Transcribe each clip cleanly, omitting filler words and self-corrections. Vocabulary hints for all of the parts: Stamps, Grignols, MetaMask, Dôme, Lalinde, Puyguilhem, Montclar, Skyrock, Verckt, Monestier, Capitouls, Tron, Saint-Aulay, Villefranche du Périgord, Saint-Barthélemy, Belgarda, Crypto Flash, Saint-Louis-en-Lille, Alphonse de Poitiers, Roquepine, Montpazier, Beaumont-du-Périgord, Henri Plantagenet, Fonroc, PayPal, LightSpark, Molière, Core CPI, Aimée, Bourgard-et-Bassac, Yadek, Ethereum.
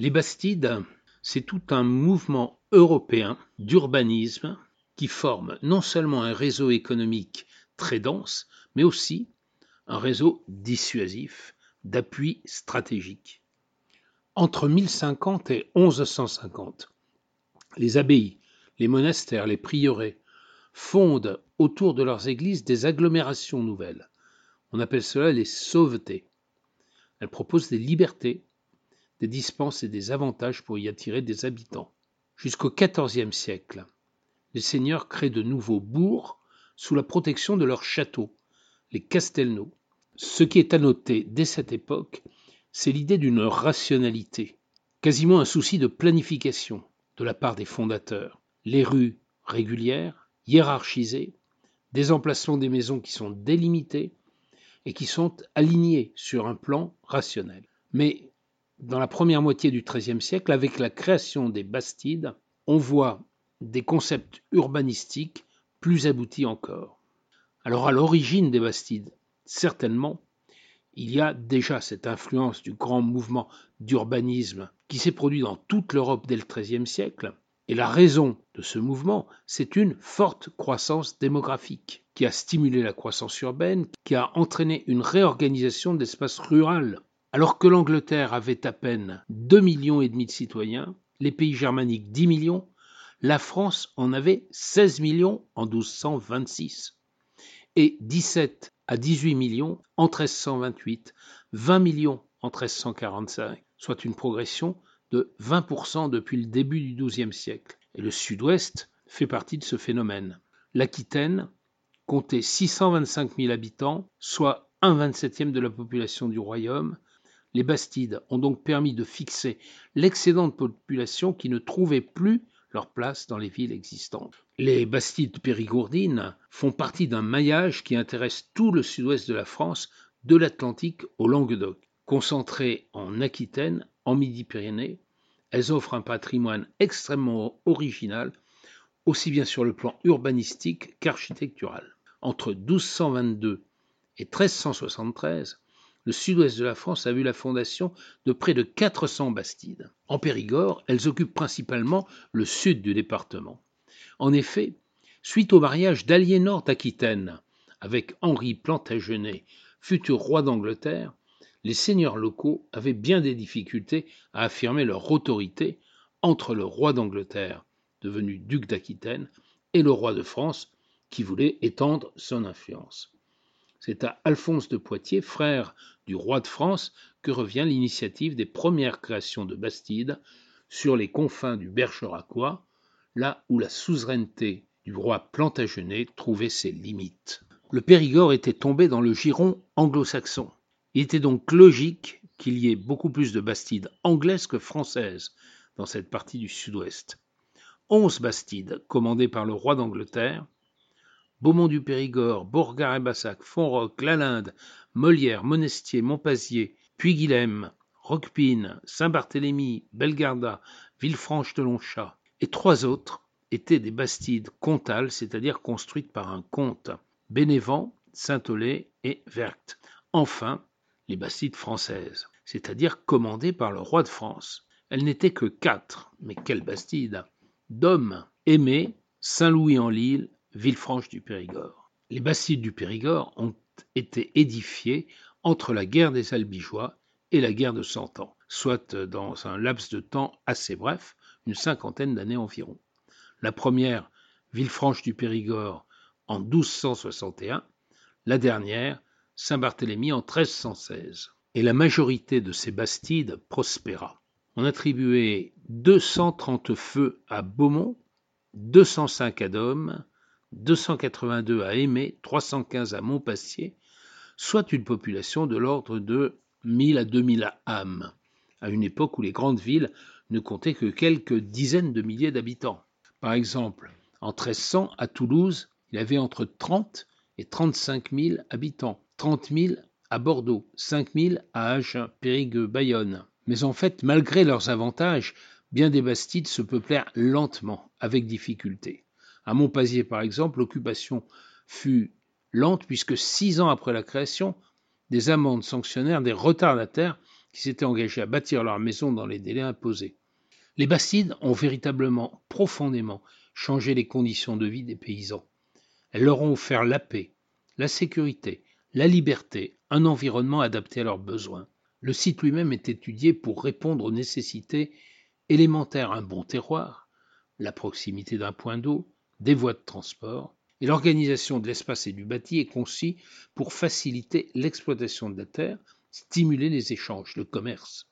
Les Bastides, c'est tout un mouvement européen d'urbanisme qui forme non seulement un réseau économique très dense, mais aussi un réseau dissuasif d'appui stratégique. Entre 1050 et 1150, les abbayes, les monastères, les prieurés fondent autour de leurs églises des agglomérations nouvelles. On appelle cela les sauvetés. Elles proposent des libertés, des dispenses et des avantages pour y attirer des habitants. Jusqu'au XIVe siècle, les seigneurs créent de nouveaux bourgs sous la protection de leurs châteaux, les castelnaux. Ce qui est à noter dès cette époque, c'est l'idée d'une rationalité, quasiment un souci de planification de la part des fondateurs. Les rues régulières, hiérarchisées, des emplacements des maisons qui sont délimités et qui sont alignés sur un plan rationnel. Mais dans la première moitié du XIIIe siècle, avec la création des Bastides, on voit des concepts urbanistiques plus aboutis encore. Alors à l'origine des Bastides, certainement, il y a déjà cette influence du grand mouvement d'urbanisme qui s'est produit dans toute l'Europe dès le XIIIe siècle. Et la raison de ce mouvement, c'est une forte croissance démographique qui a stimulé la croissance urbaine, qui a entraîné une réorganisation de l'espace rural. Alors que l'Angleterre avait à peine 2,5 millions de citoyens, les pays germaniques 10 millions, la France en avait 16 millions en 1226 et 17 à 18 millions en 1328, 20 millions en 1345, soit une progression de 20% depuis le début du XIIe siècle. Et le sud-ouest fait partie de ce phénomène. L'Aquitaine comptait 625 000 habitants, soit 1/27e de la population du royaume. Les Bastides ont donc permis de fixer l'excédent de population qui ne trouvait plus leur place dans les villes existantes. Les Bastides périgourdines font partie d'un maillage qui intéresse tout le sud-ouest de la France, de l'Atlantique au Languedoc. Concentrées en Aquitaine, en Midi-Pyrénées, elles offrent un patrimoine extrêmement original, aussi bien sur le plan urbanistique qu'architectural. Entre 1222 et 1373, le sud-ouest de la France a vu la fondation de près de 400 bastides. En Périgord, elles occupent principalement le sud du département. En effet, suite au mariage d'Aliénor d'Aquitaine avec Henri Plantagenet, futur roi d'Angleterre, les seigneurs locaux avaient bien des difficultés à affirmer leur autorité entre le roi d'Angleterre, devenu duc d'Aquitaine, et le roi de France, qui voulait étendre son influence. C'est à Alphonse de Poitiers, frère du roi de France, que revient l'initiative des premières créations de Bastides sur les confins du Bergeracois, là où la souveraineté du roi Plantagenet trouvait ses limites. Le Périgord était tombé dans le giron anglo-saxon. Il était donc logique qu'il y ait beaucoup plus de Bastides anglaises que françaises dans cette partie du sud-ouest. 11 Bastides commandées par le roi d'Angleterre, Beaumont-du-Périgord, Bourgard-et-Bassac, Fonroc, Lalinde, Molière, Monestier, Montpazier, Puyguilhem, Roquepine, Saint-Barthélemy, Belgarda, Villefranche-de-Lonchat et 3 autres étaient des bastides comtales, c'est-à-dire construites par un comte, Bénévent, Saint-Aulay et Verckt. Enfin, les bastides françaises, c'est-à-dire commandées par le roi de France. Elles n'étaient que 4, mais quelles bastides! Dôme, Aimée, Saint-Louis-en-Lille, Villefranche du Périgord. Les bastides du Périgord ont été édifiées entre la guerre des Albigeois et la guerre de Cent Ans, soit dans un laps de temps assez bref, une cinquantaine d'années environ. La première, Villefranche du Périgord, en 1261, la dernière, Saint-Barthélemy, en 1316. Et la majorité de ces bastides prospéra. On attribuait 230 feux à Beaumont, 205 à Dôme, 282 à Aimé, 315 à Montpazier, soit une population de l'ordre de 1000 à 2000 âmes, à une époque où les grandes villes ne comptaient que quelques dizaines de milliers d'habitants. Par exemple, en 1300, à Toulouse, il y avait entre 30 et 35 000 habitants, 30 000 à Bordeaux, 5 000 à Agen, Périgueux, Bayonne. Mais en fait, malgré leurs avantages, bien des bastides se peuplèrent lentement, avec difficulté. À Montpazier, par exemple, l'occupation fut lente puisque 6 ans après la création, des amendes sanctionnèrent des retardataires qui s'étaient engagés à bâtir leur maison dans les délais imposés. Les bastides ont véritablement, profondément, changé les conditions de vie des paysans. Elles leur ont offert la paix, la sécurité, la liberté, un environnement adapté à leurs besoins. Le site lui-même est étudié pour répondre aux nécessités élémentaires, un bon terroir, la proximité d'un point d'eau, des voies de transport, et l'organisation de l'espace et du bâti est conçue pour faciliter l'exploitation de la terre, stimuler les échanges, le commerce.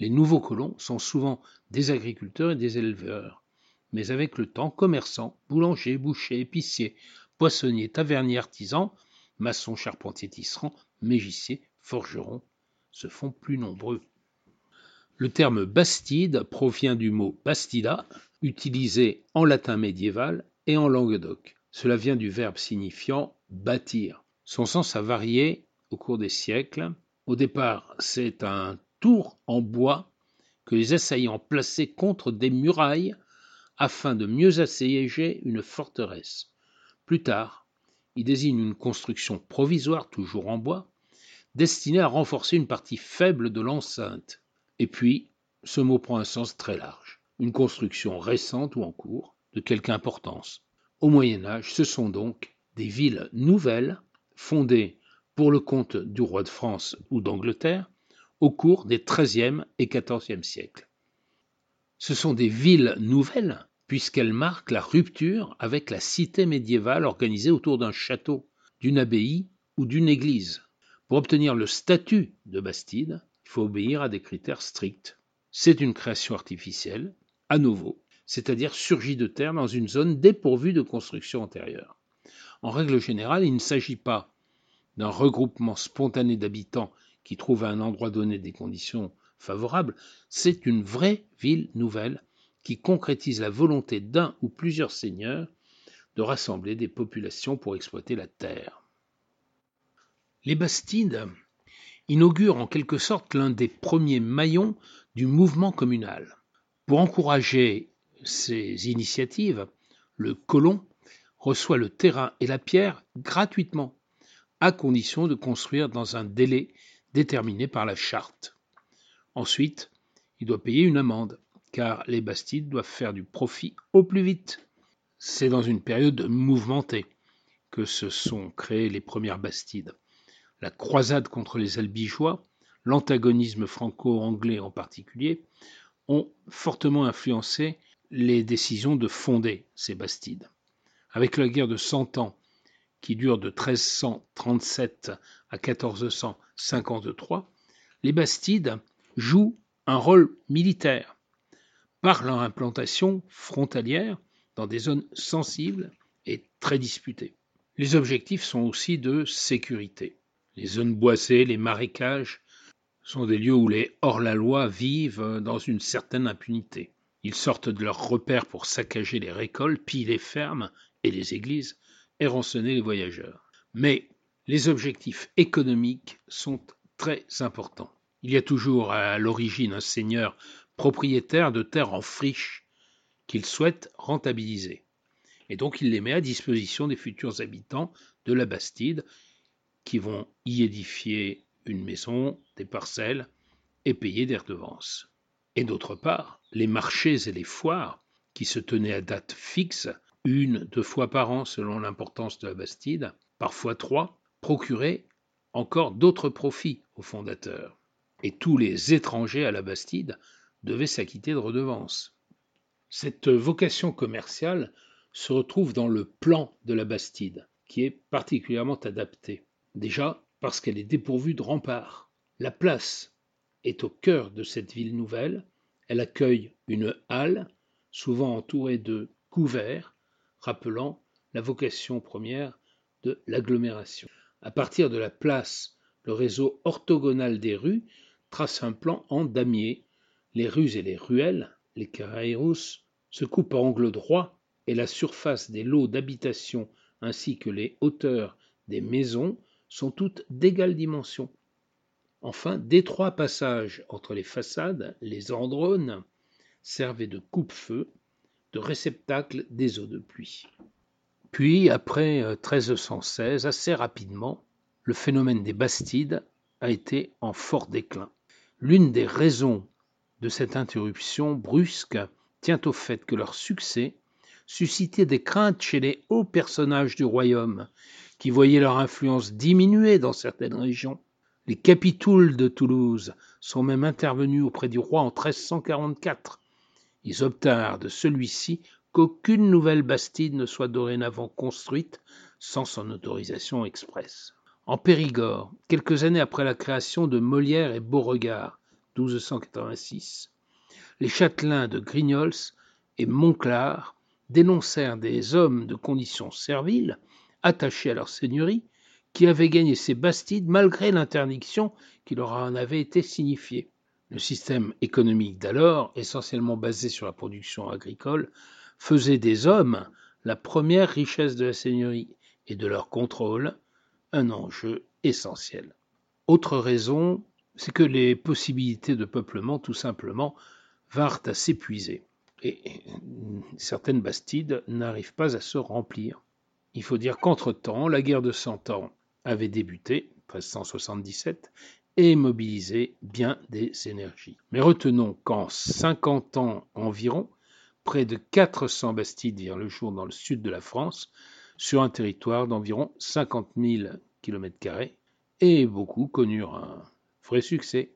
Les nouveaux colons sont souvent des agriculteurs et des éleveurs, mais avec le temps, commerçants, boulangers, bouchers, épiciers, poissonniers, taverniers, artisans, maçons, charpentiers, tisserands, mégissiers, forgerons se font plus nombreux. Le terme bastide provient du mot bastida, utilisé en latin médiéval et en languedoc. Cela vient du verbe signifiant bâtir. Son sens a varié au cours des siècles. Au départ, c'est un tour en bois que les assaillants plaçaient contre des murailles afin de mieux assiéger une forteresse. Plus tard, il désigne une construction provisoire, toujours en bois, destinée à renforcer une partie faible de l'enceinte. Et puis, ce mot prend un sens très large. Une construction récente ou en cours, de quelque importance. Au Moyen-Âge, ce sont donc des villes nouvelles, fondées pour le compte du roi de France ou d'Angleterre, au cours des XIIIe et XIVe siècles. Ce sont des villes nouvelles, puisqu'elles marquent la rupture avec la cité médiévale organisée autour d'un château, d'une abbaye ou d'une église. Pour obtenir le statut de bastide, il faut obéir à des critères stricts. C'est une création artificielle, à nouveau, c'est-à-dire surgie de terre dans une zone dépourvue de construction antérieure. En règle générale, il ne s'agit pas d'un regroupement spontané d'habitants qui trouvent à un endroit donné des conditions favorables, c'est une vraie ville nouvelle qui concrétise la volonté d'un ou plusieurs seigneurs de rassembler des populations pour exploiter la terre. Les bastides inaugurent en quelque sorte l'un des premiers maillons du mouvement communal. Pour encourager ces initiatives, le colon reçoit le terrain et la pierre gratuitement, à condition de construire dans un délai déterminé par la charte. Ensuite, il doit payer une amende, car les bastides doivent faire du profit au plus vite. C'est dans une période mouvementée que se sont créées les premières bastides. La croisade contre les albigeois, l'antagonisme franco-anglais en particulier, ont fortement influencé les décisions de fonder ces bastides. Avec la guerre de Cent Ans, qui dure de 1337 à 1453, les bastides jouent un rôle militaire par leur implantation frontalière dans des zones sensibles et très disputées. Les objectifs sont aussi de sécurité. Les zones boisées, les marécages sont des lieux où les hors-la-loi vivent dans une certaine impunité. Ils sortent de leurs repères pour saccager les récoltes, piller les fermes et les églises et rançonner les voyageurs. Mais les objectifs économiques sont très importants. Il y a toujours à l'origine un seigneur propriétaire de terres en friche qu'il souhaite rentabiliser. Et donc il les met à disposition des futurs habitants de la Bastide qui vont y édifier une maison, des parcelles et payer des redevances. Et d'autre part, les marchés et les foires, qui se tenaient à date fixe, 1-2 fois par an selon l'importance de la Bastide, parfois 3, procuraient encore d'autres profits aux fondateurs. Et tous les étrangers à la Bastide devaient s'acquitter de redevances. Cette vocation commerciale se retrouve dans le plan de la Bastide, qui est particulièrement adapté. Déjà parce qu'elle est dépourvue de remparts. La place est au cœur de cette ville nouvelle. Elle accueille une halle, souvent entourée de couverts, rappelant la vocation première de l'agglomération. À partir de la place, le réseau orthogonal des rues trace un plan en damier. Les rues et les ruelles, les carreiros, se coupent à angle droit et la surface des lots d'habitation ainsi que les hauteurs des maisons sont toutes d'égale dimension. Enfin, d'étroits passages entre les façades, les andrones, servaient de coupe-feu, de réceptacle des eaux de pluie. Puis, après 1316, assez rapidement, le phénomène des bastides a été en fort déclin. L'une des raisons de cette interruption brusque tient au fait que leur succès suscitait des craintes chez les hauts personnages du royaume, qui voyaient leur influence diminuer dans certaines régions. Les Capitouls de Toulouse sont même intervenus auprès du roi en 1344. Ils obtinrent de celui-ci qu'aucune nouvelle bastide ne soit dorénavant construite sans son autorisation expresse. En Périgord, quelques années après la création de Molière et Beauregard, 1286, les châtelains de Grignols et Montclar dénoncèrent des hommes de condition servile, attachés à leur seigneurie, qui avaient gagné ces bastides malgré l'interdiction qui leur en avait été signifiée. Le système économique d'alors, essentiellement basé sur la production agricole, faisait des hommes la première richesse de la seigneurie et de leur contrôle, un enjeu essentiel. Autre raison, c'est que les possibilités de peuplement, tout simplement, vinrent à s'épuiser et certaines bastides n'arrivent pas à se remplir. Il faut dire qu'entre-temps, la guerre de Cent Ans avait débuté, 1377, et mobilisé bien des énergies. Mais retenons qu'en 50 ans environ, près de 400 bastides virent le jour dans le sud de la France, sur un territoire d'environ 50 000 km2, et beaucoup connurent un vrai succès.